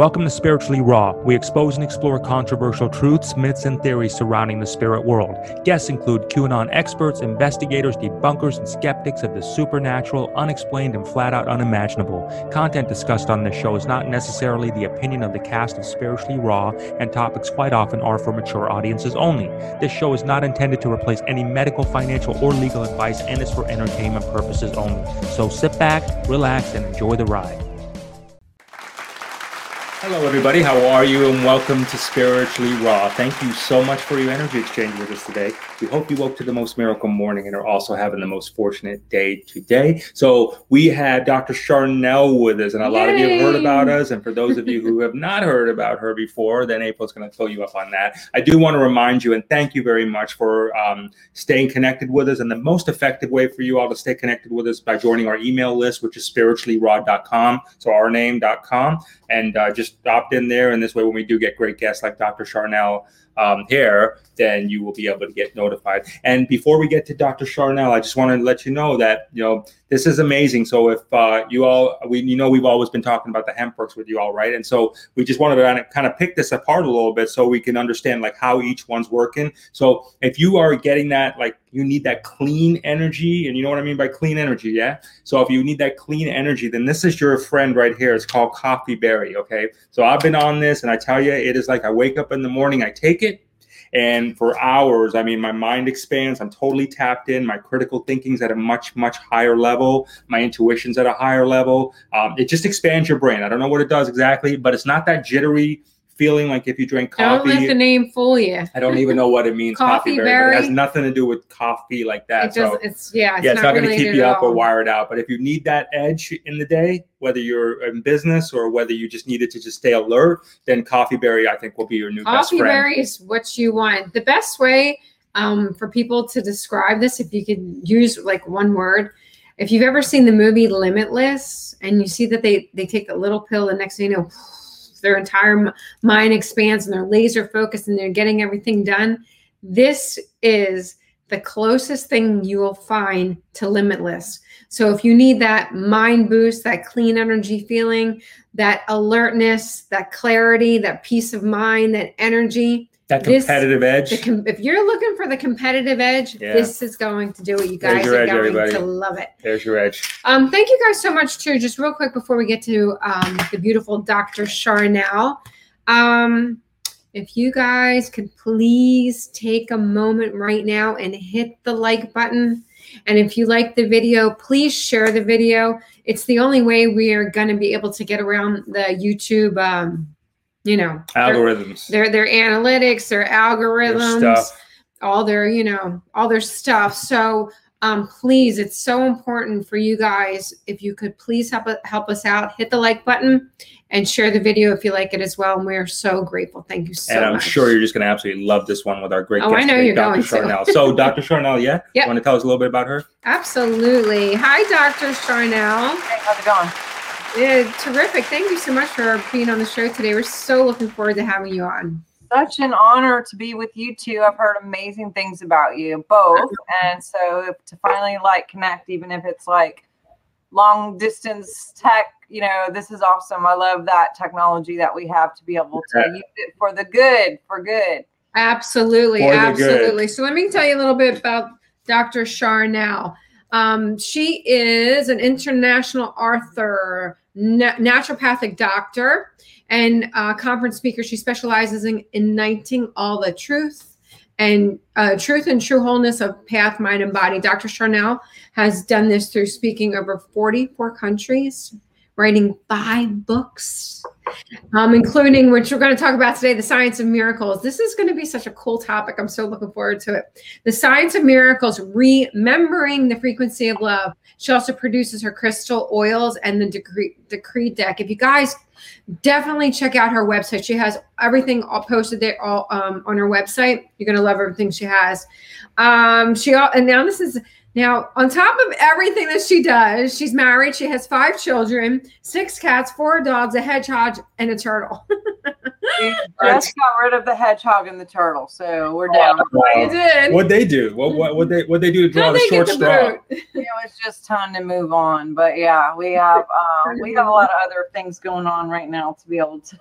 Welcome to Spiritually Raw. We expose and explore controversial truths, myths, and theories surrounding the spirit world. Guests include QAnon experts, investigators, debunkers, and skeptics of the supernatural, unexplained, and flat-out unimaginable. Content discussed on this show is not necessarily the opinion of the cast of Spiritually Raw, and topics quite often are for mature audiences only. This show is not intended to replace any medical, financial, or legal advice, and is for entertainment purposes only. So sit back, relax, and enjoy the ride. Hello, everybody. How are you? And welcome to Spiritually Raw. Thank you so much for your energy exchange with us today. We hope you woke to the most miracle morning and are also having the most fortunate day today. So we had Dr. Sharnael with us, and a lot of you have heard about us. And for those of you who have not heard about her before, then April's going to fill you up on that. I do want to remind you and thank you very much for staying connected with us. And the most effective way for you all to stay connected with us by joining our email list, which is spirituallyraw.com. So our name.com. And just opt in there, and this way when we do get great guests like Dr. Sharnael here, then you will be able to get notified. And before we get to Dr. Sharnael, I just want to let you know that, you know, this is amazing. So if you all, we've always been talking about the hemp works with you all, right? And so we just wanted to kind of pick this apart a little bit so we can understand like how each one's working. So if you are getting that, like you need that clean energy, and you know what I mean by clean energy, yeah? So if you need that clean energy, then this is your friend right here. It's called Coffee Berry, okay? So I've been on this, and I tell you, it is like I wake up in the morning, I take it, and for hours, I mean, my mind expands. I'm totally tapped in. My critical thinking's at a much, much higher level. My intuition's at a higher level. It just expands your brain. I don't know what it does exactly, but it's not that jittery feeling like if you drink coffee. Don't let the name fool you. I don't even know what it means. Coffee berry. It has nothing to do with coffee like that. It's not going to keep you up or wired out. But if you need that edge in the day, whether you're in business or whether you just needed to just stay alert, then Coffee Berry, I think, will be your new best friend. Coffee Berry is what you want. The best way for people to describe this, if you could use like one word, if you've ever seen the movie Limitless and you see that they take the little pill, the next thing you know, their entire mind expands and they're laser focused and they're getting everything done. This is the closest thing you will find to limitless. So if you need that mind boost, that clean energy feeling, that alertness, that clarity, that peace of mind, that energy, that competitive edge. If you're looking for the competitive edge, This is going to do it. You guys are going to love it. There's your edge. Thank you guys so much, too. Just real quick before we get to the beautiful Dr. Sharnael. If you guys could please take a moment right now and hit the like button. And if you like the video, please share the video. It's the only way we are going to be able to get around the YouTube algorithms, their analytics, their algorithms, all their stuff. So please, it's so important for you guys. If you could please help us out, hit the like button and share the video if you like it as well. And we're so grateful. Thank you so much. And I'm sure you're just going to absolutely love this one with our great guest. Oh, I know you're going to. So Dr. Sharnael, yeah? Yep. You want to tell us a little bit about her? Absolutely. Hi, Dr. Sharnael. Hey, how's it going? Yeah, terrific. Thank you so much for being on the show today. We're so looking forward to having you on. Such an honor to be with you two. I've heard amazing things about you both. And so to finally connect, even if it's long distance tech, this is awesome. I love that technology that we have to be able to use it for the good, Absolutely. Good. So let me tell you a little bit about Dr. Sharnael. She is an international author, naturopathic doctor, and conference speaker. She specializes in igniting all the truth and true wholeness of path, mind, and body. Dr. Sharnael has done this through speaking over 44 countries, writing 5 books, including, which we're going to talk about today, The Science of Miracles. This is going to be such a cool topic. I'm so looking forward to it. The Science of Miracles, Remembering the Frequency of Love. She also produces her crystal oils and the decree deck. If you guys definitely check out her website. She has everything all posted there on her website. You're going to love everything she has. Now, on top of everything that she does, she's married. She has 5 children, 6 cats, 4 dogs, a hedgehog, and a turtle. We just got rid of the hedgehog and the turtle, so we're down. What'd they do? What'd they do to draw the short straw? It was just time to move on. But yeah, we have a lot of other things going on right now to be able to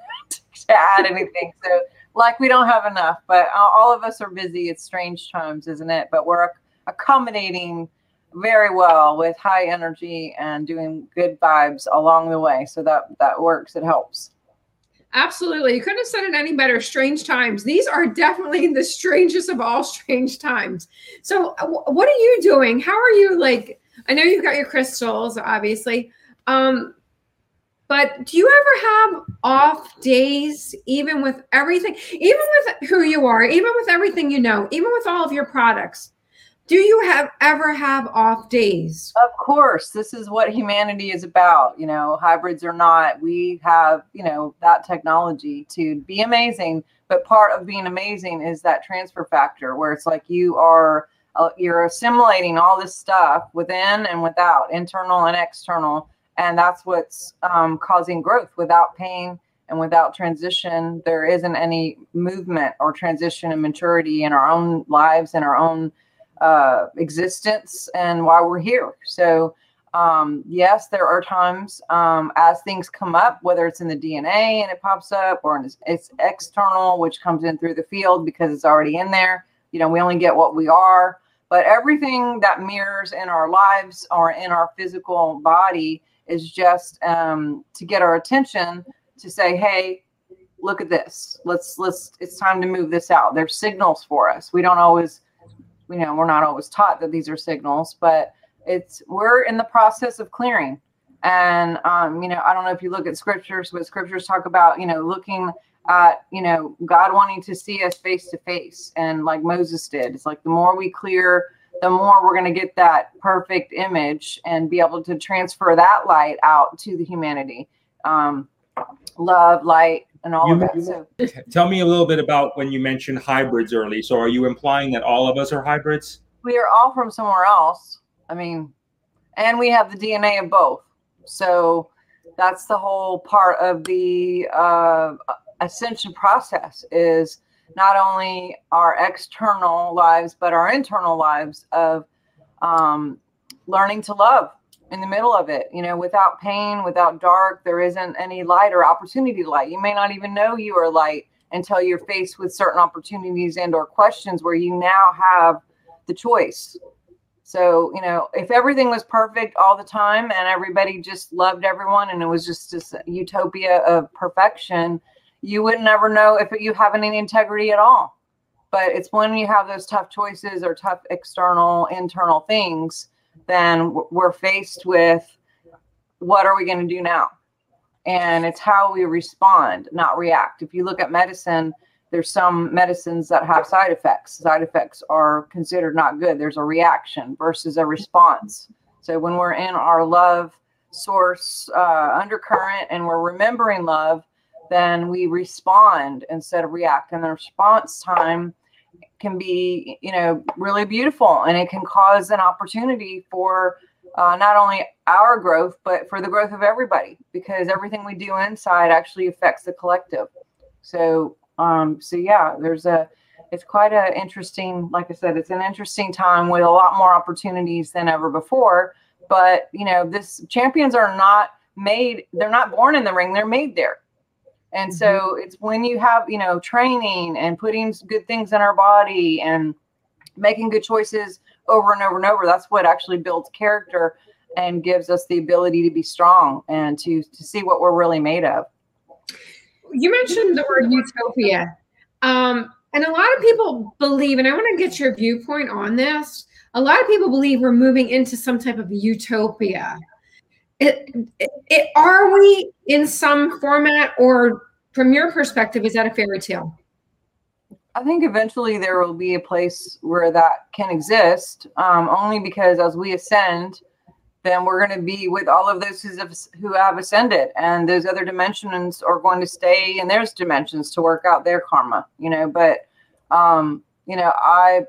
add anything. So like, we don't have enough, but all of us are busy. It's strange times, isn't it? But we're accommodating very well with high energy and doing good vibes along the way. So that works. It helps. Absolutely. You couldn't have said it any better. Strange times. These are definitely the strangest of all strange times. So what are you doing? How are you, like, I know you've got your crystals, obviously. But do you ever have off days, even with everything, even with who you are, even with everything you know, even with all of your products? Do you ever have off days? Of course. This is what humanity is about. You know, hybrids or not, we have, you know, that technology to be amazing. But part of being amazing is that transfer factor where it's like you're assimilating all this stuff within and without, internal and external. And that's what's causing growth. Without pain and without transition, there isn't any movement or transition and maturity in our own lives and our own existence and why we're here. So yes, there are times as things come up, whether it's in the DNA and it pops up, or it's external, which comes in through the field because it's already in there. You know, we only get what we are, but everything that mirrors in our lives or in our physical body is just to get our attention to say, hey, look at this. Let's it's time to move this out. There's signals for us. We don't always, you know, we're not always taught that these are signals, but we're in the process of clearing. And, you know, I don't know if you look at scriptures, but scriptures talk about, you know, looking at, you know, God wanting to see us face to face. And like Moses did, it's like the more we clear, the more we're going to get that perfect image and be able to transfer that light out to the humanity. Love, light, and all of that. So tell me a little bit about when you mentioned hybrids early. So are you implying that all of us are hybrids? We are all from somewhere else. I mean, and we have the DNA of both. So that's the whole part of the ascension process, is not only our external lives, but our internal lives of learning to love. In the middle of it, you know, without pain, without dark, there isn't any light or opportunity to light. You may not even know you are light until you're faced with certain opportunities and or questions where you now have the choice. So, you know, if everything was perfect all the time and everybody just loved everyone and it was just this utopia of perfection, you would never know if you have any integrity at all. But it's when you have those tough choices or tough external, internal things, then we're faced with what are we going to do now? And it's how we respond, not react. If you look at medicine, there's some medicines that have side effects. Side effects are considered not good. There's a reaction versus a response. So when we're in our love source undercurrent and we're remembering love, then we respond instead of react. And the response time can be, you know, really beautiful, and it can cause an opportunity for not only our growth, but for the growth of everybody, because everything we do inside actually affects the collective. So, yeah, it's quite an interesting, like I said, it's an interesting time with a lot more opportunities than ever before. But, you know, champions are not made, they're not born in the ring, they're made there. And so it's when you have, you know, training and putting good things in our body and making good choices over and over and over, that's what actually builds character and gives us the ability to be strong and to see what we're really made of. You mentioned the word utopia. And a lot of people believe, and I want to get your viewpoint on this, a lot of people believe we're moving into some type of utopia. Are we in some format, or from your perspective, is that a fairy tale? I think eventually there will be a place where that can exist, only because as we ascend, then we're going to be with all of those who have ascended, and those other dimensions are going to stay in their dimensions to work out their karma, you know. But, you know, I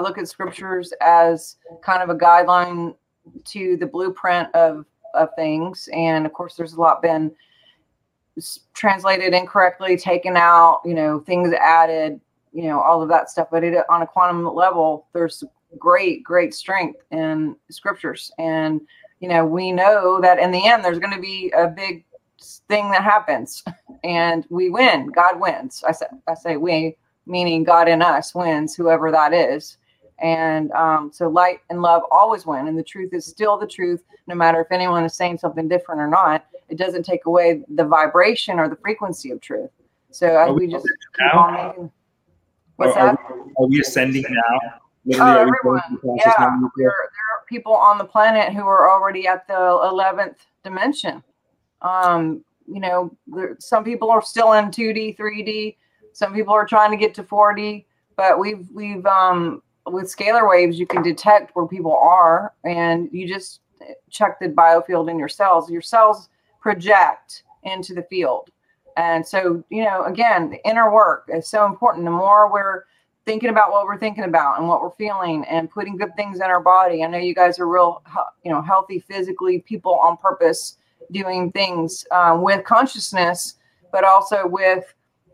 look at scriptures as kind of a guideline to the blueprint of things, and of course there's a lot been translated incorrectly, taken out, you know, things added, you know, all of that stuff. But it, on a quantum level, there's great, great strength in scriptures. And, you know, we know that in the end, there's going to be a big thing that happens and we win. God wins. I say we, meaning God in us wins, whoever that is. And so light and love always win. And the truth is still the truth, no matter if anyone is saying something different or not. It doesn't take away the vibration or the frequency of truth. So we just keep on making. What's that? Are we ascending now? Literally, everyone. Yeah. There are people on the planet who are already at the 11th dimension. You know, some people are still in 2D, 3D. Some people are trying to get to 4D. But we've with scalar waves, you can detect where people are, and you just check the biofield in your cells. Your cells project into the field. And so, you know, again, the inner work is so important. The more we're thinking about what we're thinking about and what we're feeling and putting good things in our body. I know you guys are real, you know, healthy physically people on purpose, doing things with consciousness, but also with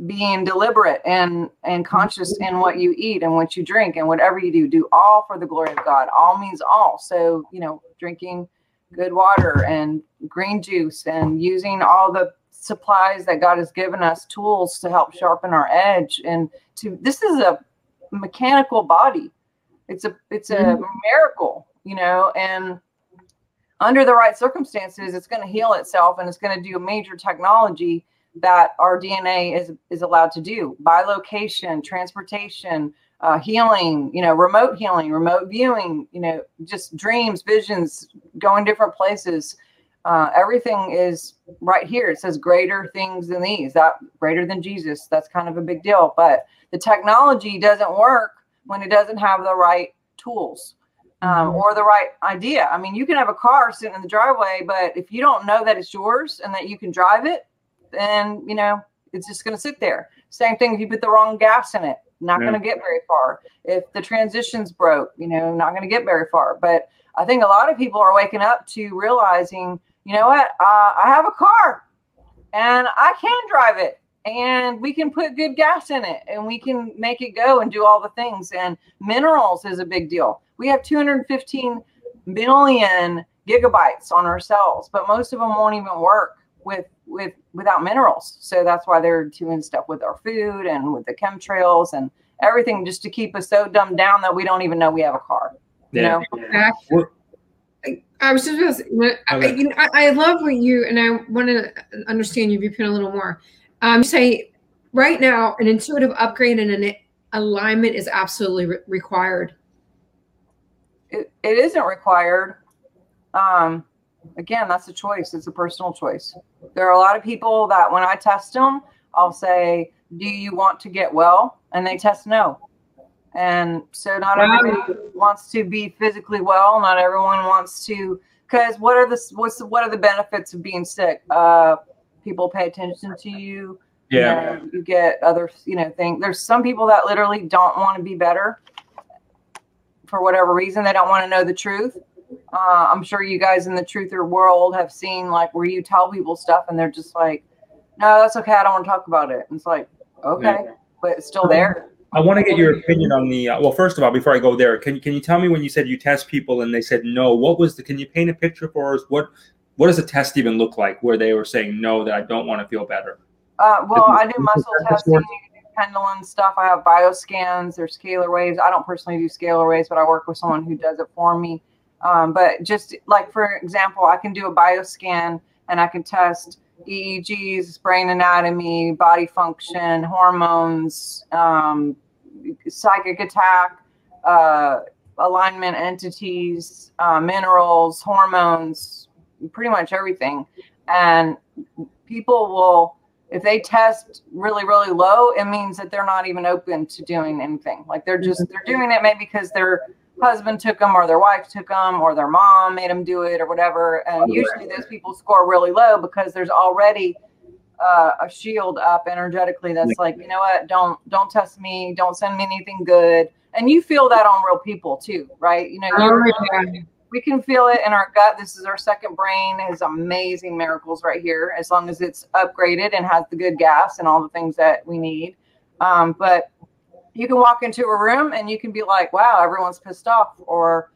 being deliberate and conscious in what you eat and what you drink and whatever you do, do all for the glory of God. All means all. So, you know, drinking good water and green juice and using all the supplies that God has given us, tools to help sharpen our edge. And to, this is a mechanical body. It's a miracle, you know, and under the right circumstances, it's going to heal itself and it's going to do a major technology that our DNA is allowed to do. Bilocation, transportation, healing, you know, remote healing, remote viewing, you know, just dreams, visions, going different places. Everything is right here. It says greater things than these, that greater than Jesus. That's kind of a big deal, but the technology doesn't work when it doesn't have the right tools or the right idea. I mean, you can have a car sitting in the driveway, but if you don't know that it's yours and that you can drive it, then, you know, it's just going to sit there. Same thing. If you put the wrong gas in it, not going to get very far. If the transition's broke, you know, not going to get very far. But I think a lot of people are waking up to realizing, you know what? I have a car and I can drive it and we can put good gas in it and we can make it go and do all the things. And minerals is a big deal. We have 215 billion gigabytes on our cells, but most of them won't even work without minerals. So that's why they're doing stuff with our food and with the chemtrails and everything, just to keep us so dumbed down that we don't even know we have a car. Yeah. You know? Exactly. I was just going to say, I love what you, and I want to understand your viewpoint a little more. You say right now, an intuitive upgrade and an alignment is absolutely required. It isn't required. Again, that's a choice. It's a personal choice. There are a lot of people that when I test them, I'll say, do you want to get well? And they test no. And so not everybody wants to be physically well. Not everyone wants to, because what are the benefits of being sick? People pay attention to you. Yeah. You get other, you know, things. There's some people that literally don't want to be better for whatever reason. They don't want to know the truth. I'm sure you guys in the truther world have seen like where you tell people stuff and they're just like, no, that's okay. I don't want to talk about it. And it's like, okay, but it's still there. I want to get your opinion on the, well, first of all, before I go there, can you tell me when you said you test people and they said no, can you paint a picture for us? What does a test even look like where they were saying no, that I don't want to feel better? I do muscle testing, pendulum stuff. I have bioscans, there's scalar waves. I don't personally do scalar waves, but I work with someone who does it for me. But just like, for example, I can do a bioscan and I can test EEGs, brain anatomy, body function, hormones, psychic attack, alignment entities, minerals, hormones, pretty much everything. And people will, if they test really, really low, it means that they're not even open to doing anything. Like they're doing it maybe because their husband took them or their wife took them or their mom made them do it or whatever. And usually those people score really low because there's already a shield up energetically that's like, you know what, don't test me, don't send me anything good. And you feel that on real people too, right? You know, We can feel it in our gut. This is our second brain. It has amazing miracles right here, as long as it's upgraded and has the good gas and all the things that we need. But you can walk into a room and you can be like, wow, everyone's pissed off, or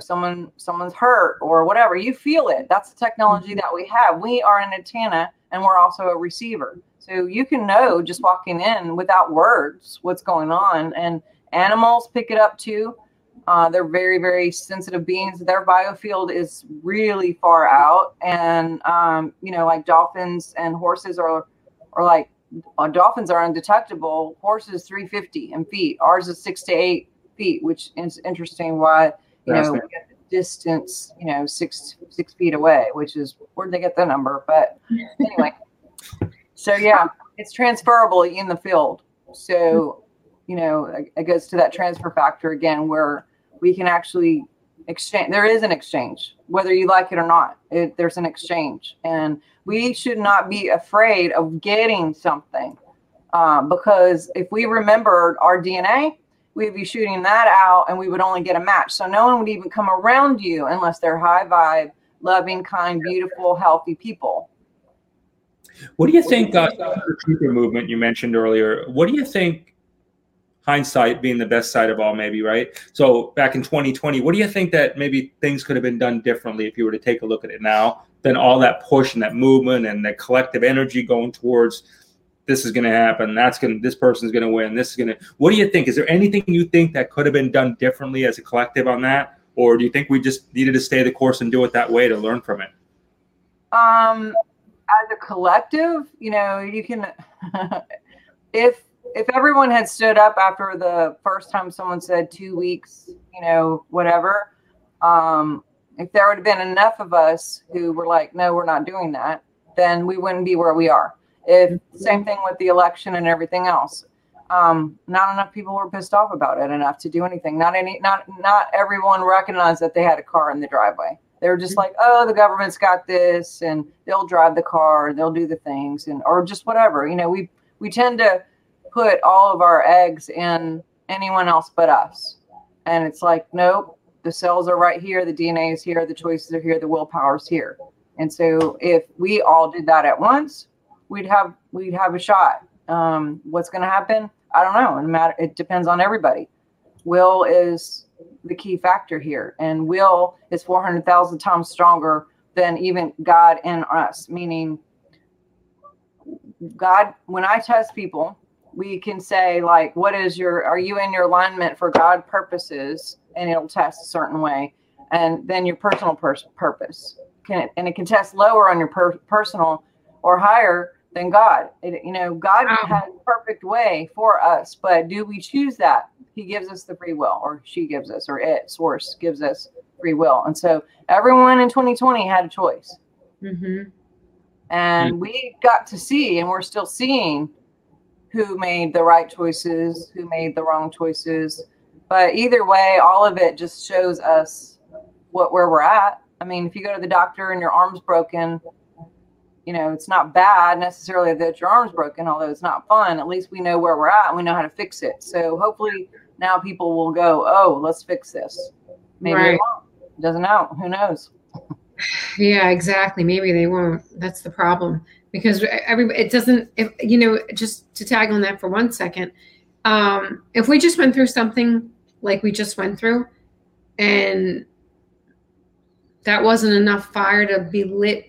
someone's hurt or whatever. You feel it. That's the technology that we have. We are an antenna, and we're also a receiver. So you can know just walking in without words what's going on. And animals pick it up too. They're very, very sensitive beings. Their biofield is really far out. And, like dolphins and horses are like, dolphins are undetectable. Horses 350 in feet. Ours is 6 to 8 feet, which is interesting why, we get the distance, 6 feet away, which is, where'd they get the number? But anyway, so yeah, it's transferable in the field. So, it goes to that transfer factor again, where we can actually exchange. There is an exchange, whether you like it or not. There's an exchange, and we should not be afraid of getting something, because if we remembered our DNA, we'd be shooting that out and we would only get a match. So no one would even come around you unless they're high vibe, loving, kind, beautiful, healthy people. What do you think, the truther movement you mentioned earlier, what do you think, hindsight being the best side of all maybe, right? So back in 2020, what do you think that maybe things could have been done differently if you were to take a look at it now, then all that push and that movement and the collective energy going towards this is going to happen, this person's going to win, what do you think? Is there anything you think that could have been done differently as a collective on that? Or do you think we just needed to stay the course and do it that way to learn from it? As a collective, you can, if everyone had stood up after the first time someone said 2 weeks, whatever, if there would have been enough of us who were like, no, we're not doing that, then we wouldn't be where we are. Same thing with the election and everything else. Not enough people were pissed off about it enough to do anything. Not everyone recognized that they had a car in the driveway. They were just like, oh, the government's got this, and they'll drive the car, they'll do the things, and or just whatever. We tend to put all of our eggs in anyone else but us. And it's like, nope, the cells are right here, the DNA is here, the choices are here, the willpower's here. And so if we all did that at once, we'd have a shot. What's going to happen? I don't know. It depends on everybody. Will is the key factor here, and will is 400,000 times stronger than even God and us. Meaning, God. When I test people, we can say like, "What is your? Are you in your alignment for God purposes?" And it'll test a certain way, and then your personal purpose can test lower on your personal or higher than God. God has a perfect way for us, but do we choose that? He gives us the free will, or she gives us, or it, source, gives us free will. And so everyone in 2020 had a choice. Mm-hmm. And we got to see, and we're still seeing, who made the right choices, who made the wrong choices. But either way, all of it just shows us where we're at. I mean, if you go to the doctor and your arm's broken, it's not bad necessarily that your arm's broken, although it's not fun. At least we know where we're at and we know how to fix it. So hopefully now people will go, oh, let's fix this. Maybe right. They won't. Doesn't know. Who knows? Yeah, exactly. Maybe they won't. That's the problem. Because just to tag on that for 1 second, if we just went through something like we just went through and that wasn't enough fire to be lit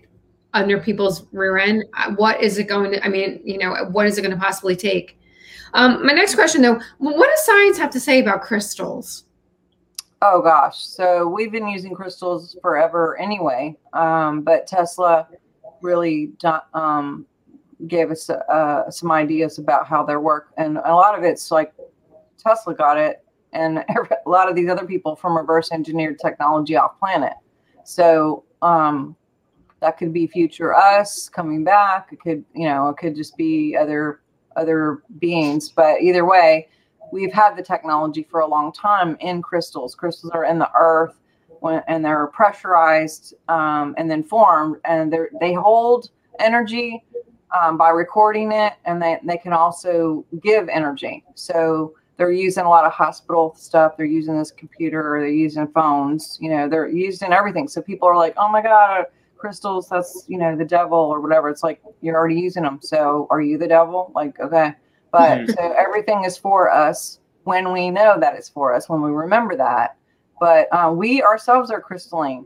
under people's rear end, what is it going to possibly take? My next question, though, what does science have to say about crystals? Oh, gosh. So we've been using crystals forever anyway, but Tesla really gave us some ideas about how they work. And a lot of it's like Tesla got it, and a lot of these other people from reverse engineered technology off planet. So, that could be future us coming back. It could, it could just be other beings. But either way, we've had the technology for a long time in crystals. Crystals are in the earth and they're pressurized and then formed. And they hold energy by recording it. And they can also give energy. So they're using a lot of hospital stuff. They're using this computer, or they're using phones, you know, they're using everything. So people are like, oh my God, crystals, that's, you know, the devil or whatever. It's like, you're already using them. So are you the devil? Like, okay. But so everything is for us when we know that it's for us, when we remember that. But we ourselves are crystalline.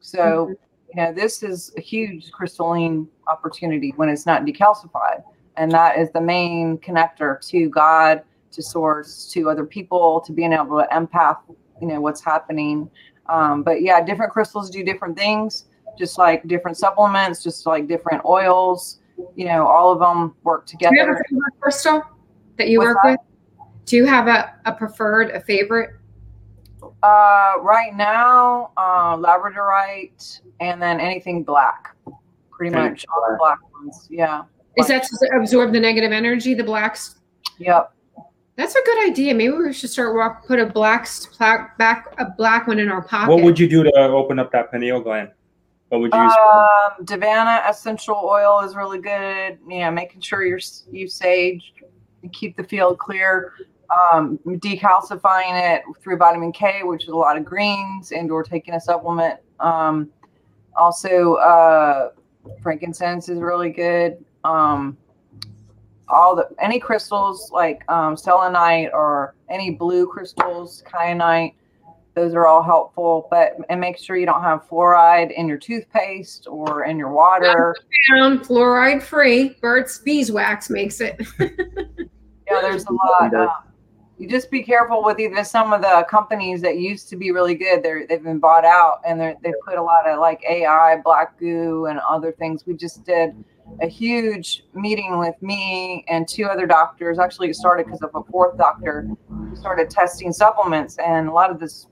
So, you know, this is a huge crystalline opportunity when it's not decalcified. And that is the main connector to God, to source, to other people, to being able to empath, you know, what's happening. But yeah, different crystals do different things, just like different supplements, just like different oils, you know, all of them work together. Do you have a favorite crystal that you work with? Do you have a preferred, a favorite? Right now, Labradorite, and then anything black, pretty much all the black ones. Yeah. Is that to absorb the negative energy, the blacks? Yep. That's a good idea. Maybe we should put a black one in our pocket. What would you do to open up that pineal gland? What would you use? Davana essential oil is really good. You know, making sure you sage, you keep the field clear, decalcifying it through vitamin K, which is a lot of greens, and/or taking a supplement. Also, frankincense is really good. Any crystals like selenite or any blue crystals, kyanite, those are all helpful. And make sure you don't have fluoride in your toothpaste or in your water. I found fluoride free. Burt's Beeswax makes it. Yeah, there's a lot. You just be careful with even some of the companies that used to be really good. They've been bought out, and they put a lot of like AI, black goo, and other things. We just did a huge meeting with me and two other doctors. Actually, it started because of a fourth doctor who started testing supplements, and a lot of this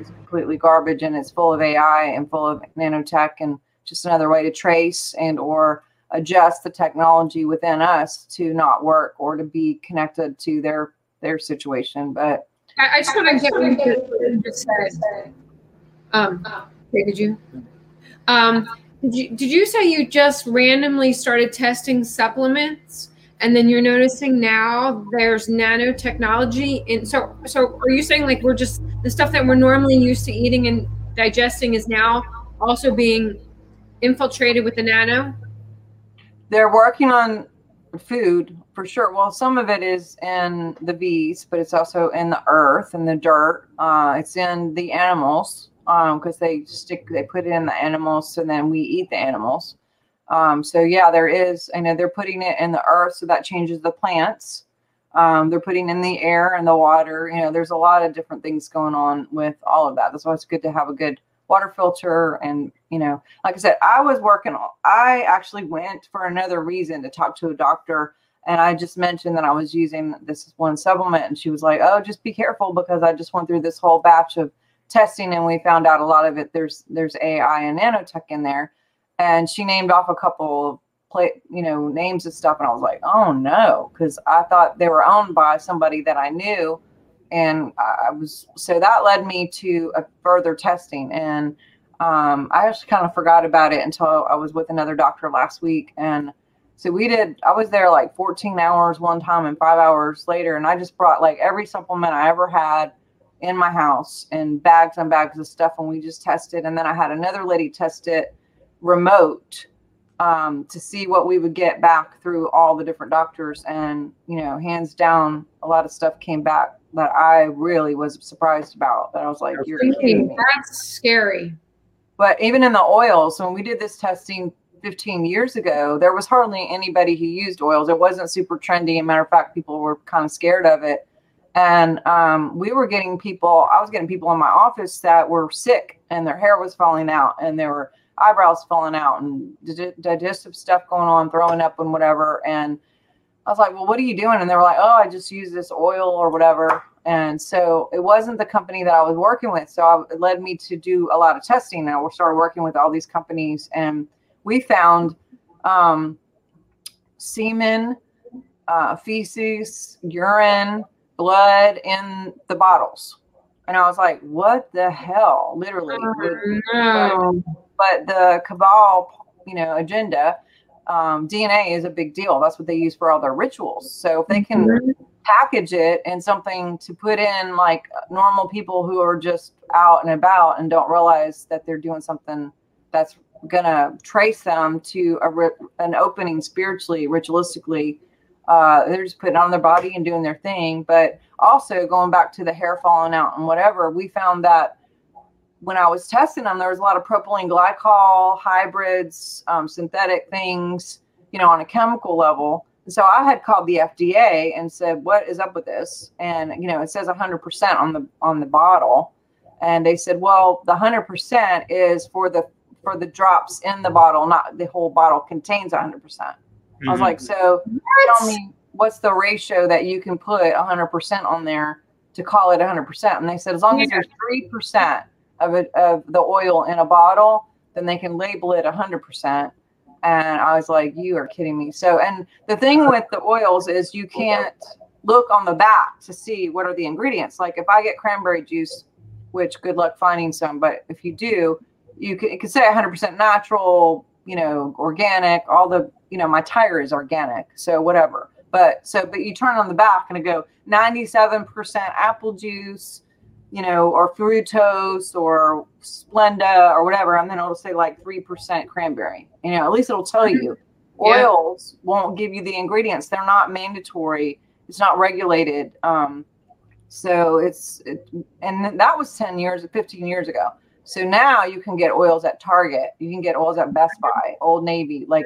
is completely garbage, and it's full of AI and full of nanotech, and just another way to trace and or adjust the technology within us to not work or to be connected to their situation. But I just want to get what you just said. Did you say you just randomly started testing supplements, and then you're noticing now there's nanotechnology? And so are you saying like we're just the stuff that we're normally used to eating and digesting is now also being infiltrated with the nano? They're working on food for sure. Well, some of it is in the bees, but it's also in the earth and the dirt. It's in the animals. Because they put it in the animals, so then we eat the animals. So yeah, there is, I know they're putting it in the earth, so that changes the plants. They're putting in the air and the water. You know, there's a lot of different things going on with all of that. That's why it's good to have a good water filter. And, you know, like I said, I actually went for another reason to talk to a doctor. And I just mentioned that I was using this one supplement, and she was like, oh, just be careful, because I just went through this whole batch of testing, and we found out a lot of it. There's AI and nanotech in there, and she named off a couple names of stuff, and I was like, oh no, because I thought they were owned by somebody that I knew, and so that led me to a further testing, and I actually kind of forgot about it until I was with another doctor last week, and so I was there like 14 hours one time and 5 hours later, and I just brought like every supplement I ever had in my house and bags and bags of stuff. And we just tested. And then I had another lady test it remote to see what we would get back through all the different doctors. And, you know, hands down, a lot of stuff came back that I really was surprised about. That I was like, you're kidding me. That's scary. But even in the oils, when we did this testing 15 years ago, there was hardly anybody who used oils. It wasn't super trendy. As a matter of fact, people were kind of scared of it. And I was getting people in my office that were sick, and their hair was falling out, and there were eyebrows falling out, and digestive stuff going on, throwing up and whatever. And I was like, well, what are you doing? And they were like, oh, I just use this oil or whatever. And so it wasn't the company that I was working with. So it led me to do a lot of testing. And we started working with all these companies, and we found semen, feces, urine, blood in the bottles. And I was like, what the hell? Literally. Oh, no. But the cabal, you know, agenda DNA is a big deal. That's what they use for all their rituals. So if they can package it in something to put in like normal people who are just out and about and don't realize that they're doing something that's going to trace them to an opening spiritually, ritualistically, they're just putting on their body and doing their thing. But also going back to the hair falling out and whatever, we found that when I was testing them, there was a lot of propylene glycol, hybrids, synthetic things, you know, on a chemical level. And so I had called the FDA and said, what is up with this? And, you know, it says 100% on the bottle. And they said, well, the 100% is for the drops in the bottle, not the whole bottle contains 100%. I was like, so tell me what's the ratio that you can put 100% on there to call it 100%. And they said, as long as there's 3% of the oil in a bottle, then they can label it 100%. And I was like, you are kidding me. So, and the thing with the oils is you can't look on the back to see what are the ingredients. Like if I get cranberry juice, which good luck finding some, but if you do, it could say 100% natural, you know, organic, all the, you know, my tire is organic, so whatever. But you turn on the back and it go 97% apple juice, you know, or fructose or Splenda or whatever. And then it'll say like 3% cranberry, you know, at least it'll tell you. Yeah. Oils won't give you the ingredients. They're not mandatory. It's not regulated. So and that was 15 years ago. So now you can get oils at Target. You can get oils at Best Buy, Old Navy, like,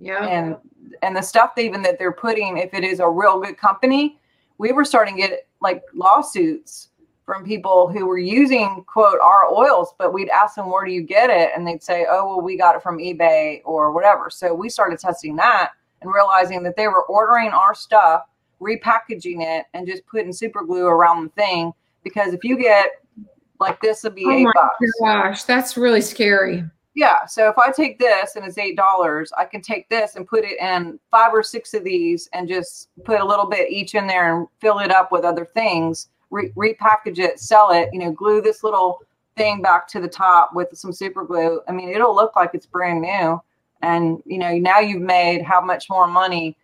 yeah. And the stuff even that they're putting, if it is a real good company, we were starting to get like lawsuits from people who were using quote our oils, but we'd ask them, where do you get it? And they'd say, oh, well, we got it from eBay or whatever. So we started testing that and realizing that they were ordering our stuff, repackaging it, and just putting super glue around the thing. Because if you get like this would be $8. Gosh, that's really scary. Yeah. So if I take this and it's $8, I can take this and put it in 5 or 6 of these and just put a little bit each in there and fill it up with other things, repackage it, sell it, you know, glue this little thing back to the top with some super glue. I mean, it'll look like it's brand new. And, you know, now you've made how much more money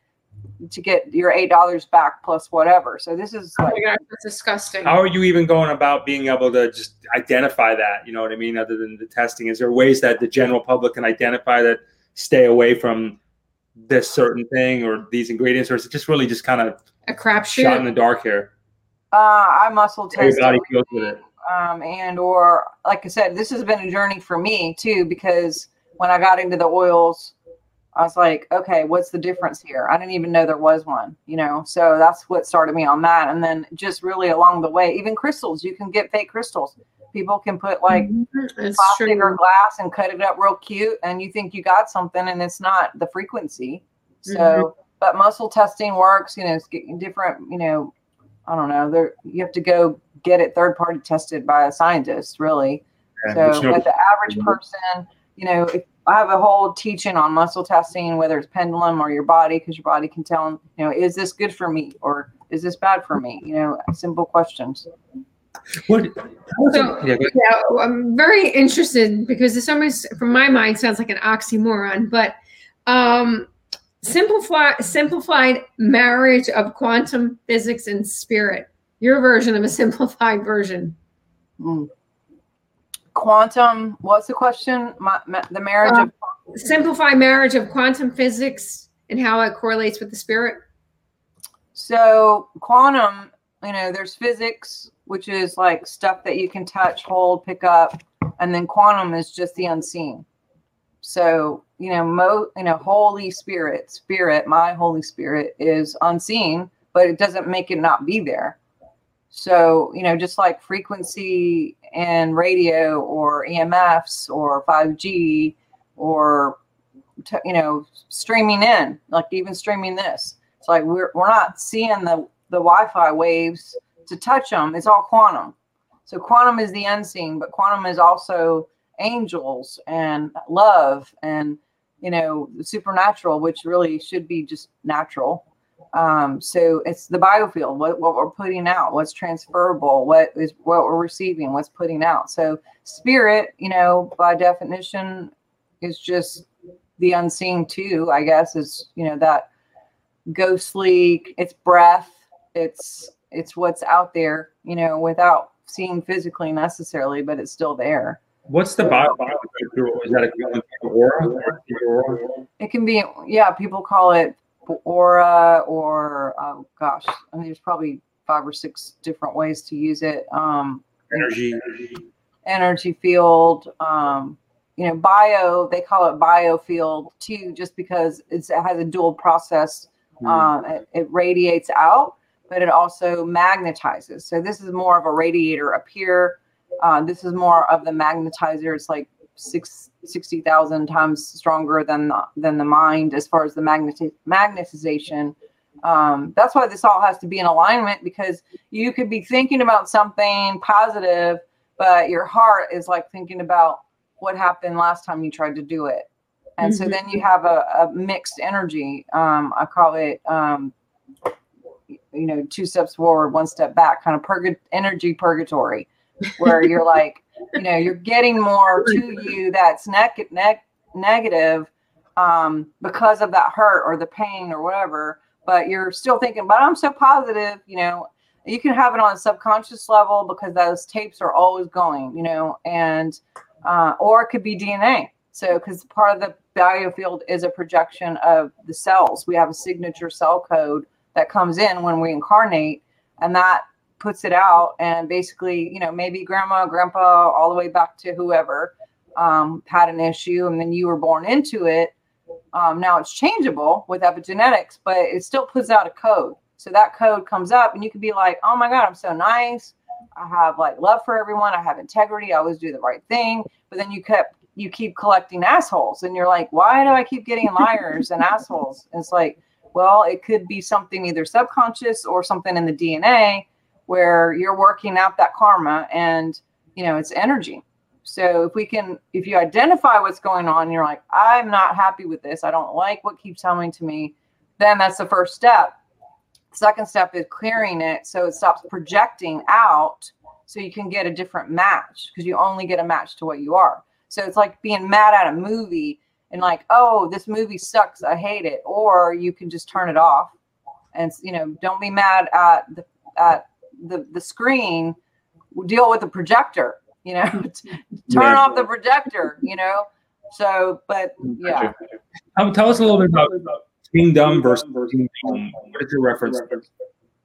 to get your $8 back plus whatever. So this is like, oh my God, that's disgusting. How are you even going about being able to just identify that? You know what I mean? Other than the testing, is there ways that the general public can identify that, stay away from this certain thing or these ingredients, or is it just really just kind of a crapshoot, shot in the dark here? I muscle test everybody feels with it. And or like I said, this has been a journey for me too, because when I got into the oils, I was like, okay, what's the difference here? I didn't even know there was one, you know? So that's what started me on that. And then just really along the way, even crystals, you can get fake crystals. People can put like plastic or glass and cut it up real cute. And you think you got something and it's not the frequency. So, but muscle testing works, you know, it's getting different, you know, I don't know. You have to go get it third party tested by a scientist, really. Yeah, so but the average person, you know, if I have a whole teaching on muscle testing, whether it's pendulum or your body, because your body can tell, you know, is this good for me or is this bad for me? You know, simple questions. I'm very interested because it's almost, from my mind, sounds like an oxymoron, but simplified marriage of quantum physics and spirit, your version of a simplified version. Quantum, what's the question? The marriage of simplified marriage of quantum physics and how it correlates with the spirit. So quantum, you know, there's physics, which is like stuff that you can touch, hold, pick up, and then quantum is just the unseen. So, you know, Holy Spirit, my Holy Spirit is unseen, but it doesn't make it not be there. So, you know, just like frequency and radio or EMFs or 5G or, you know, streaming in, like even streaming this. It's like we're not seeing the Wi-Fi waves to touch them. It's all quantum. So quantum is the unseen, but quantum is also angels and love and, you know, the supernatural, which really should be just natural. So it's the biofield, what we're putting out, what's transferable, what we're receiving, what's putting out. So spirit, you know, by definition is just the unseen too, I guess, is, you know, that ghostly, it's breath, it's what's out there, you know, without seeing physically necessarily, but it's still there. What's the body? Is that a aura? It can be, yeah. People call it aura, or oh gosh, I mean, there's probably 5 or 6 different ways to use it. Energy field. You know, bio. They call it bio-field too, just because it has a dual process. It radiates out, but it also magnetizes. So this is more of a radiator up here. This is more of the magnetizer. It's like 60,000 times stronger than the mind as far as the magnetization. That's why this all has to be in alignment, because you could be thinking about something positive, but your heart is like thinking about what happened last time you tried to do it. And so then you have a mixed energy. I call it, you know, 2 steps forward, 1 step back kind of energy purgatory. Where you're like, you know, you're getting more to you that's negative because of that hurt or the pain or whatever, but you're still thinking, but I'm so positive, you know. You can have it on a subconscious level because those tapes are always going, you know, and or it could be DNA. So because part of the biofield is a projection of the cells. We have a signature cell code that comes in when we incarnate, and that puts it out, and basically, you know, maybe grandma, grandpa, all the way back to whoever had an issue, and then you were born into it. Now it's changeable with epigenetics, but it still puts out a code. So that code comes up, and you can be like, oh my God, I'm so nice. I have like love for everyone. I have integrity. I always do the right thing. But then you keep collecting assholes, and you're like, why do I keep getting liars and assholes? And it's like, well, it could be something either subconscious or something in the DNA, where you're working out that karma, and, you know, it's energy. So if you identify what's going on, you're like, I'm not happy with this. I don't like what keeps coming to me. Then that's the first step. The second step is clearing it. So it stops projecting out, so you can get a different match, because you only get a match to what you are. So it's like being mad at a movie and like, oh, this movie sucks. I hate it. Or you can just turn it off and, you know, don't be mad at the screen. Deal with the projector, you know, turn off the projector, you know. So, but yeah. Tell us a little bit about KingDome versus KingDome. What is your reference?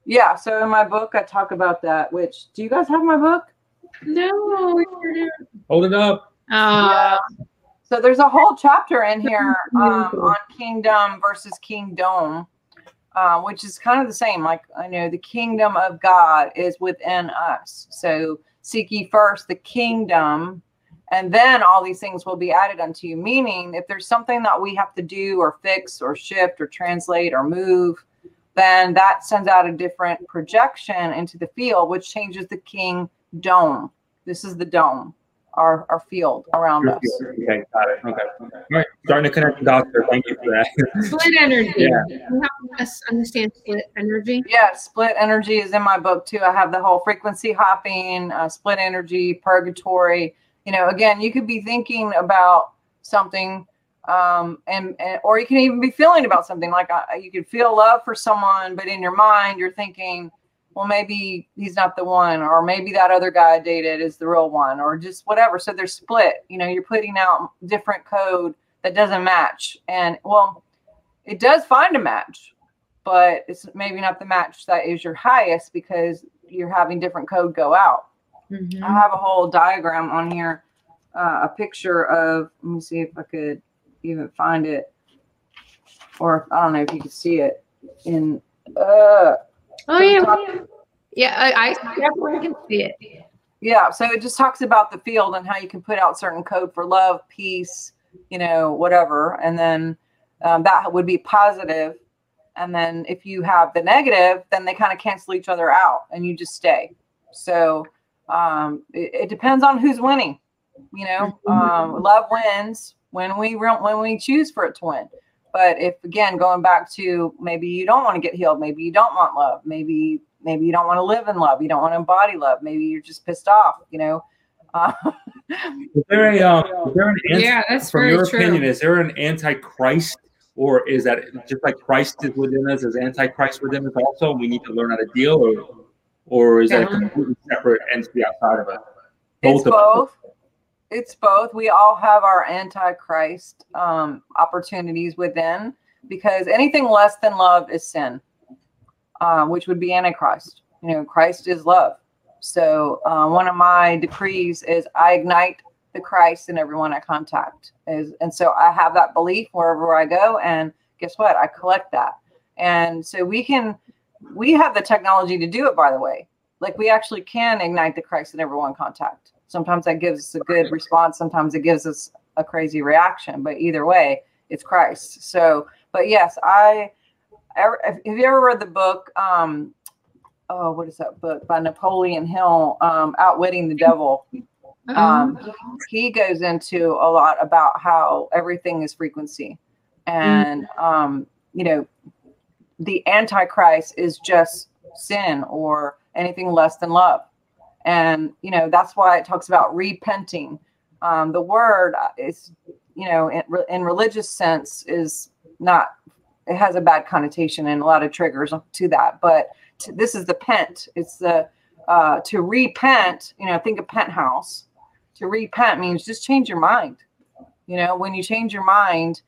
Yeah. So in my book, I talk about that, which, do you guys have my book? No. We sure do. Hold it up. Yeah. So there's a whole chapter in here on KingDome versus KingDome. Which is kind of the same. Like, I know the kingdom of God is within us. So seek ye first the kingdom, and then all these things will be added unto you. Meaning, if there's something that we have to do or fix or shift or translate or move, then that sends out a different projection into the field, which changes the kingdome. This is the dome, our field around us. Okay, got it. Okay. All right. Starting to connect the doctor. Thank you for that. Split energy. Yeah. Can you help us understand split energy? Yeah, split energy is in my book too. I have the whole frequency hopping, split energy, purgatory. You know, again, you could be thinking about something and or you can even be feeling about something. Like you could feel love for someone, but in your mind you're thinking, well, maybe he's not the one, or maybe that other guy I dated is the real one, or just whatever. So they're split. You know, you're putting out different code that doesn't match. And, well, it does find a match, but it's maybe not the match that is your highest, because you're having different code go out. Mm-hmm. I have a whole diagram on here, a picture of, let me see if I could even find it. Or I don't know if you can see it in, oh, yeah. Yeah, I definitely can see it. Yeah, so it just talks about the field and how you can put out certain code for love, peace, you know, whatever. And then that would be positive. And then if you have the negative, then they kind of cancel each other out and you just stay. So it depends on who's winning, you know. Love wins when we choose for it to win. But if, again, going back to, maybe you don't want to get healed. Maybe you don't want love. Maybe you don't want to live in love. You don't want to embody love. Maybe you're just pissed off, you know. Is there, from your opinion, is there an antichrist, or is that just like Christ is within us, is antichrist within us also? We need to learn how to deal, or is that a completely separate entity outside of us? It's both. We all have our antichrist opportunities within, because anything less than love is sin, which would be antichrist. You know, Christ is love. So one of my decrees is I ignite the Christ in everyone I contact. And so I have that belief wherever I go. And guess what? I collect that. And so we have the technology to do it, by the way. Like, we actually can ignite the Christ in everyone contact. Sometimes that gives us a good response. Sometimes it gives us a crazy reaction. But either way, it's Christ. So, but yes, have you ever read the book? What is that book by Napoleon Hill? Outwitting the Devil. He goes into a lot about how everything is frequency, and you know, the Antichrist is just sin or anything less than love. And, you know, that's why it talks about repenting. The word is, you know, in religious sense is not, it has a bad connotation and a lot of triggers to that. But this is the pent. It's the, to repent, you know, think of penthouse. To repent means just change your mind. You know, when you change your mind,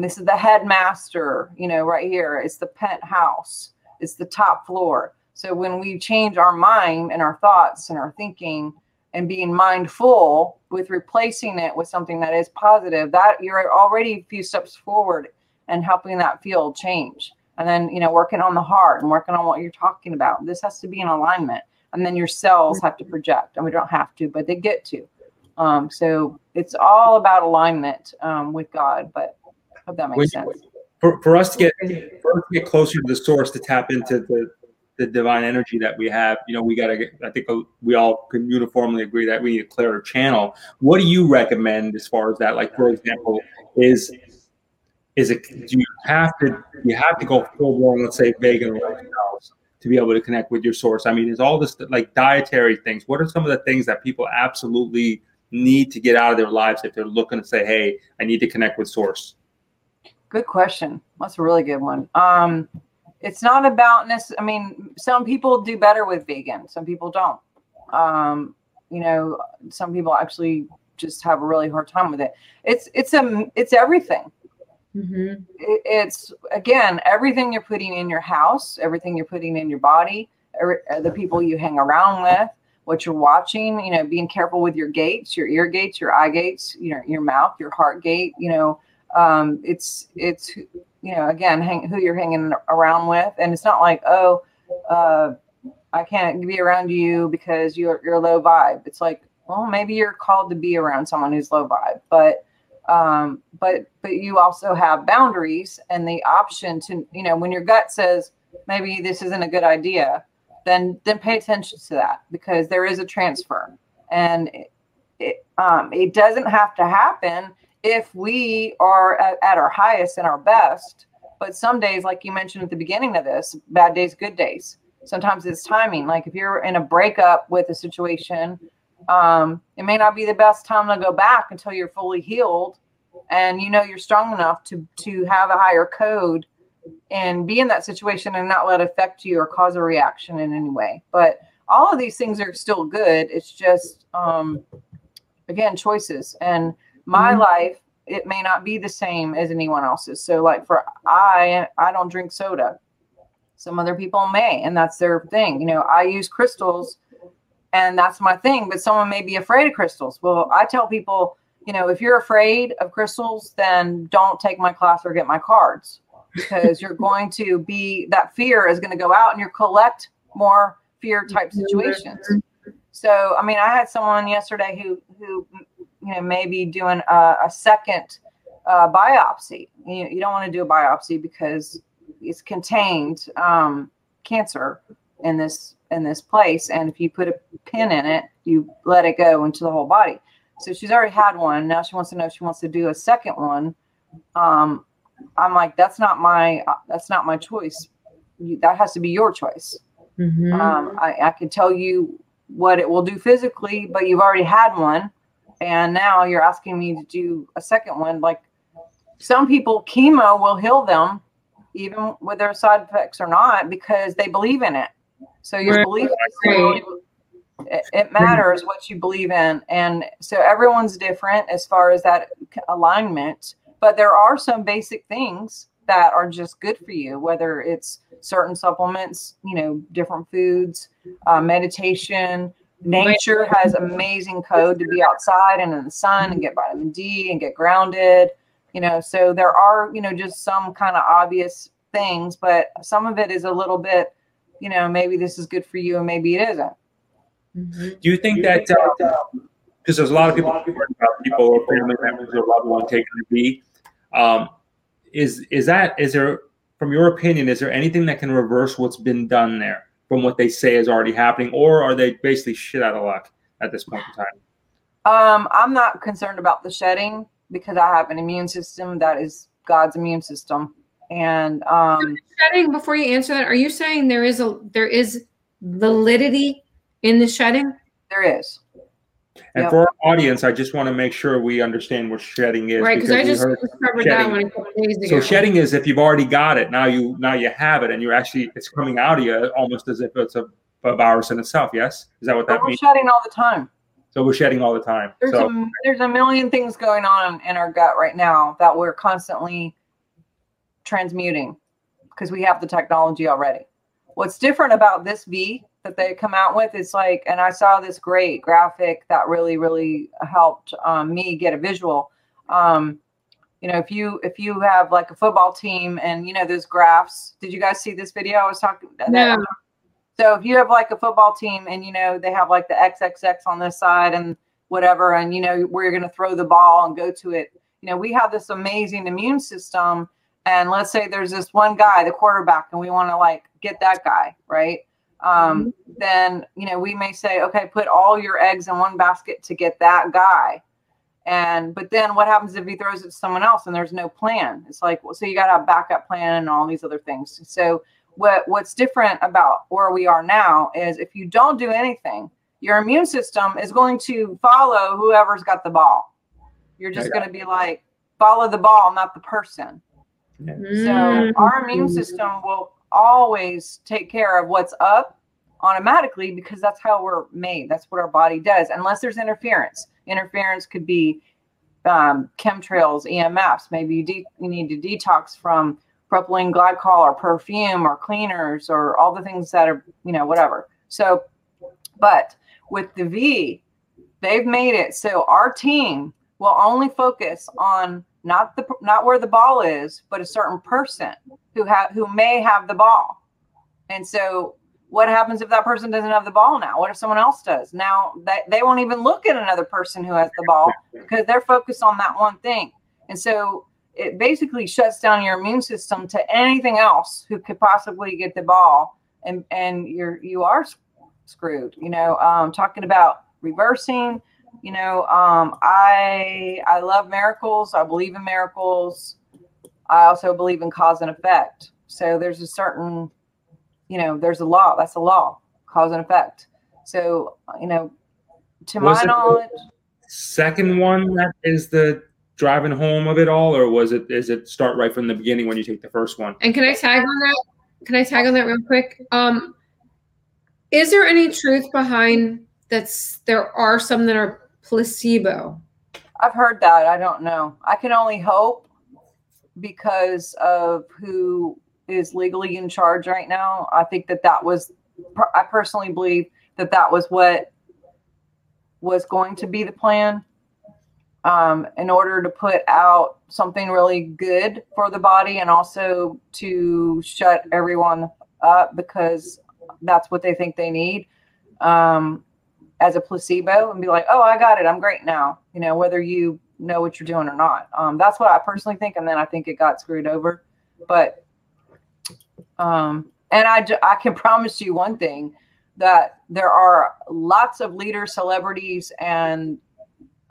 this is the headmaster, you know, right here. It's the penthouse. It's the top floor. So when we change our mind and our thoughts and our thinking and being mindful with replacing it with something that is positive, that you're already a few steps forward and helping that field change. And then, you know, working on the heart and working on what you're talking about. This has to be in alignment. And then your cells have to project. And we don't have to, but they get to. So it's all about alignment with God. But I hope that makes sense. For us to get closer to the source, to tap into the divine energy that we have, you know, we got to get, I think we all can uniformly agree that we need a clearer channel. What do you recommend as far as that? Like, for example, do you have to go full blown, let's say, vegan to be able to connect with your source? I mean, is all this like dietary things? What are some of the things that people absolutely need to get out of their lives if they're looking to say, hey, I need to connect with source? Good question. That's a really good one. It's not about necessarily, I mean, some people do better with vegan. Some people don't. You know, some people actually just have a really hard time with it. It's everything. Mm-hmm. It's, again, everything you're putting in your house, everything you're putting in your body, the people you hang around with, what you're watching, you know, being careful with your gates, your ear gates, your eye gates, you know, your mouth, your heart gate, you know, it's you know, again, who you're hanging around with. And it's not like, I can't be around you because you're low vibe. It's like, well, maybe you're called to be around someone who's low vibe, but you also have boundaries and the option to, you know, when your gut says maybe this isn't a good idea, then pay attention to that, because there is a transfer, and it doesn't have to happen if we are at our highest and our best. But some days, like you mentioned at the beginning of this, bad days, good days. Sometimes it's timing. Like if you're in a breakup with a situation, it may not be the best time to go back until you're fully healed and you know you're strong enough to have a higher code and be in that situation and not let it affect you or cause a reaction in any way. But all of these things are still good. It's just, again, choices. And my life, it may not be the same as anyone else's. So like I don't drink soda. Some other people may, and that's their thing. You know, I use crystals and that's my thing, but someone may be afraid of crystals. Well, I tell people, you know, if you're afraid of crystals, then don't take my class or get my cards, because you're going to be, that fear is going to go out and you collect more fear type situations. So, I mean, I had someone yesterday who you know, maybe doing a second biopsy. You don't want to do a biopsy because it's contained cancer in this place. And if you put a pin in it, you let it go into the whole body. So she's already had one. Now she wants to know if she wants to do a second one. I'm like, that's not my choice. That has to be your choice. Mm-hmm. I can tell you what it will do physically, but you've already had one. And now you're asking me to do a second one. Like, some people, chemo will heal them, even with their side effects or not, because they believe in it. So your belief system, it matters what you believe in. And so everyone's different as far as that alignment. But there are some basic things that are just good for you, whether it's certain supplements, you know, different foods, meditation. Nature has amazing code to be outside and in the sun and get vitamin D and get grounded, you know. So there are, you know, just some kind of obvious things, but some of it is a little bit, you know, maybe this is good for you and maybe it isn't. Do you think that, because there's a lot of people or family members or loved ones taking a B, is there, from your opinion, is there anything that can reverse what's been done there from what they say is already happening, or are they basically shit out of luck at this point in time? I'm not concerned about the shedding because I have an immune system that is God's immune system. And shedding, before you answer that, are you saying there is validity in the shedding? There is. And yep. For our audience, I just want to make sure we understand what shedding is. Right, because I just covered that one a couple days ago. So shedding is if you've already got it, now you have it, and you're actually, it's coming out of you almost as if it's a virus in itself, yes? Is that what that means? We're shedding all the time. So we're shedding all the time. There's a million things going on in our gut right now that we're constantly transmuting because we have the technology already. What's different about this V that they come out with, it's like, and I saw this great graphic that really, really helped me get a visual. You know, if you have like a football team and, you know, those graphs, did you guys see this video I was talking about? No. So if you have like a football team and, you know, they have like the XXX on this side and whatever, and, you know, where you're going to throw the ball and go to it. You know, we have this amazing immune system, and let's say there's this one guy, the quarterback, and we want to like get that guy, right? Then, you know, we may say, okay, put all your eggs in one basket to get that guy. But then what happens if he throws it to someone else and there's no plan? It's like, well, so you got to have a backup plan and all these other things. So what's different about where we are now is if you don't do anything, your immune system is going to follow whoever's got the ball. You're just going to be like, follow the ball, not the person. So our immune system will always take care of what's up automatically because that's how we're made. That's what our body does, unless there's interference. Interference could be chemtrails, EMFs. Maybe you need to detox from propylene glycol or perfume or cleaners or all the things that are, you know, whatever. So, but with the V, they've made it so our team will only focus on not where the ball is, but a certain person who may have the ball. And so what happens if that person doesn't have the ball now? What if someone else does? Now they won't even look at another person who has the ball because they're focused on that one thing. And so it basically shuts down your immune system to anything else who could possibly get the ball, and you are screwed, you know, talking about reversing. You know, I love miracles. I believe in miracles. I also believe in cause and effect. So there's a certain, you know, there's a law. That's a law, cause and effect. So, you know, to my knowledge. Second one that is the driving home of it all, or is it start right from the beginning when you take the first one? And can I tag on that? Can I tag on that real quick? Is there any truth behind there are some that are placebo? I've heard that. I don't know. I can only hope because of who is legally in charge right now. I think I personally believe that was what was going to be the plan in order to put out something really good for the body and also to shut everyone up because that's what they think they need. As a placebo and be like, oh, I got it. I'm great now. You know, whether you know what you're doing or not. That's what I personally think. And then I think it got screwed over. But, and I can promise you one thing, that there are lots of leaders, celebrities, and, you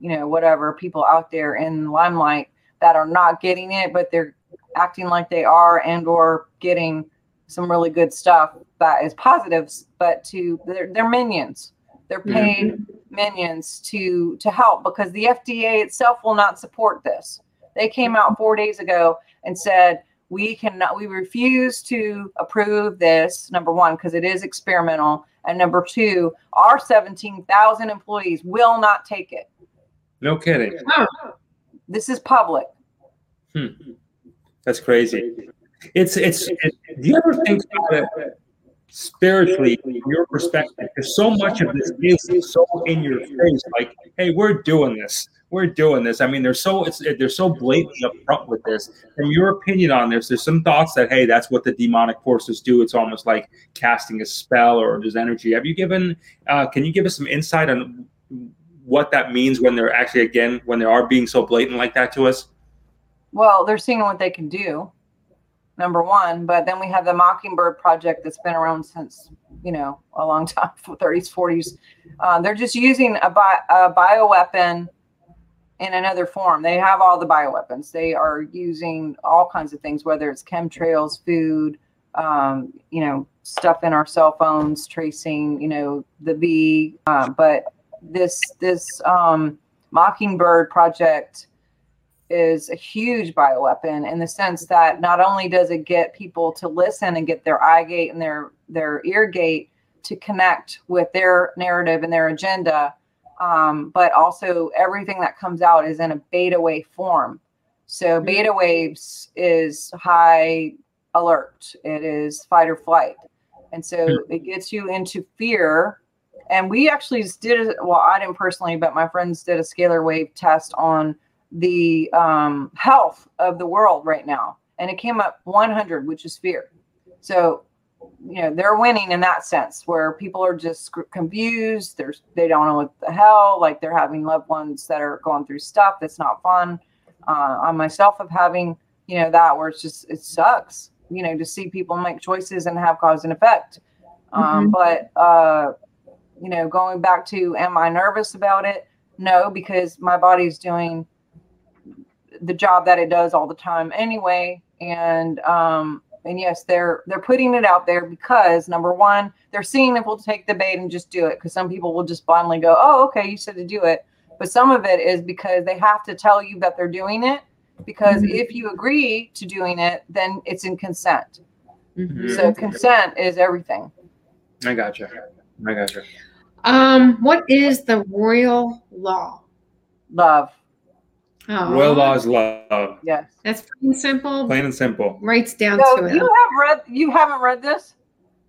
know, whatever, people out there in limelight that are not getting it, but they're acting like they are and or getting some really good stuff that is positives, but to they're minions. They're paid minions to help, because the FDA itself will not support this. They came out 4 days ago and said, we refuse to approve this, number one, because it is experimental. And number two, our 17,000 employees will not take it. No kidding. No. This is public. That's crazy. Do you ever think about it spiritually, from your perspective? Because so much of this is so in your face, like, hey, we're doing this. I mean, they're so blatantly upfront with this. From your opinion on this, there's some thoughts that, hey, that's what the demonic forces do. It's almost like casting a spell, or there's energy. Can you give us some insight on what that means when they're actually, again, when they are being so blatant like that to us? Well, they're seeing what they can do, number one. But then we have the Mockingbird project that's been around since, a long time, 30s, 40s. They're just using a bioweapon in another form. They have all the bioweapons. They are using all kinds of things, whether it's chemtrails, food, stuff in our cell phones, tracing, the bee. But this Mockingbird project is a huge bioweapon in the sense that not only does it get people to listen and get their eye gate and their ear gate to connect with their narrative and their agenda, but also everything that comes out is in a beta wave form. So beta waves is high alert. It is fight or flight. And so it gets you into fear. And we actually I didn't personally, but my friends did a scalar wave test on the health of the world right now. And it came up 100, which is fear. So, they're winning in that sense, where people are just confused. They don't know what the hell, like they're having loved ones that are going through stuff that's not fun. I myself have having, that where it's just, it sucks, to see people make choices and have cause and effect. But going back to, am I nervous about it? No, because my body's doing the job that it does all the time anyway. And yes, they're putting it out there because, number one, they're seeing if we'll take the bait and just do it. Because some people will just blindly go, oh, okay, you said to do it. But some of it is because they have to tell you that they're doing it. Because if you agree to doing it, then it's in consent. So consent is everything. I gotcha. What is the Royal Law? Love. Oh. Royal Law is love. Yes. That's plain and simple. Writes down so to it. You haven't read this?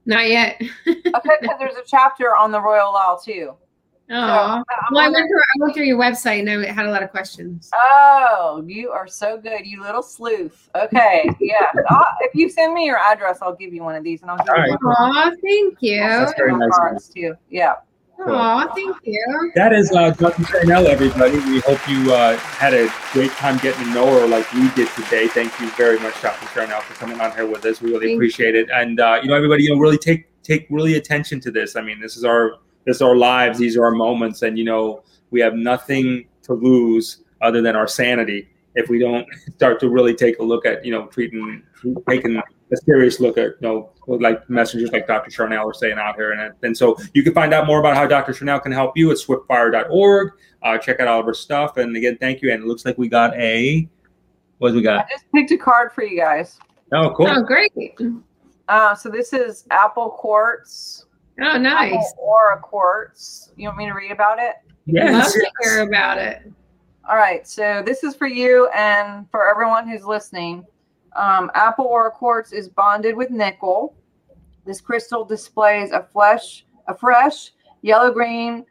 Not yet. Okay, because there's a chapter on the Royal Law too. Oh. So, I went through your website and I had a lot of questions. Oh, you are so good, you little sleuth. Okay, yeah. If you send me your address, I'll give you one of these, and I'll give you one. Aw, thank you. That's very nice too. Yeah. Cool. Aw, thank you. That is Dr. Sharnael, everybody. We hope you had a great time getting to know her like we did today. Thank you very much, Dr. Sharnael, for coming on here with us. We really appreciate it. And, everybody, really take really attention to this. I mean, this is our lives. These are our moments. And, we have nothing to lose other than our sanity if we don't start to really take a look at, taking a serious look at, like messengers like Dr. Sharnael are saying out here. And so you can find out more about how Dr. Sharnael can help you at swiftfire.org. Check out all of her stuff. And again, thank you. And it looks like we got what we got? I just picked a card for you guys. Oh, cool. Oh, great. So this is Apple Quartz. Oh, nice. Apple Aura Quartz. You want me to read about it? Yes. I'd love to hear about it. All right. So this is for you and for everyone who's listening. Apple Aura Quartz is bonded with nickel. This crystal displays a fresh yellow-green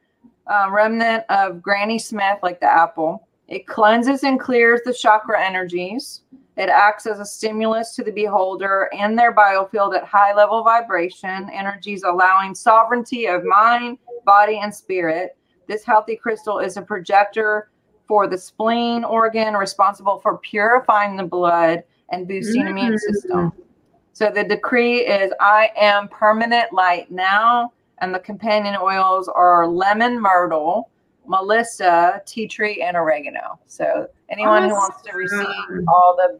remnant of Granny Smith, like the apple. It cleanses and clears the chakra energies. It acts as a stimulus to the beholder and their biofield at high-level vibration energies, allowing sovereignty of mind, body, and spirit. This healthy crystal is a projector for the spleen organ, responsible for purifying the blood and boosting immune system. So the decree is, I am permanent light now. And the companion oils are lemon myrtle, melissa, tea tree, and oregano. So anyone who wants to receive all the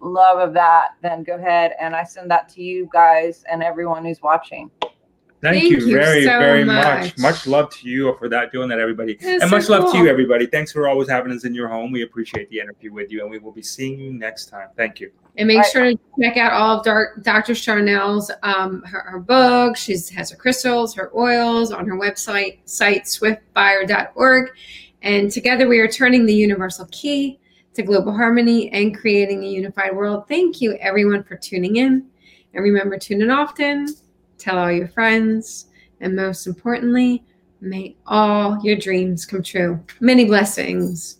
love of that, then go ahead and I send that to you guys and everyone who's watching. Thank you very, so very much. Much love to you for that, doing that, everybody. That's and much so love cool. to you, everybody. Thanks for always having us in your home. We appreciate the interview with you, and we will be seeing you next time. Thank you. And make sure to check out all of Dr. Sharnael's her book. She has her crystals, her oils on her website, swiftfire.org. And together we are turning the universal key to global harmony and creating a unified world. Thank you, everyone, for tuning in. And remember, tune in often. Tell all your friends, and most importantly, may all your dreams come true. Many blessings.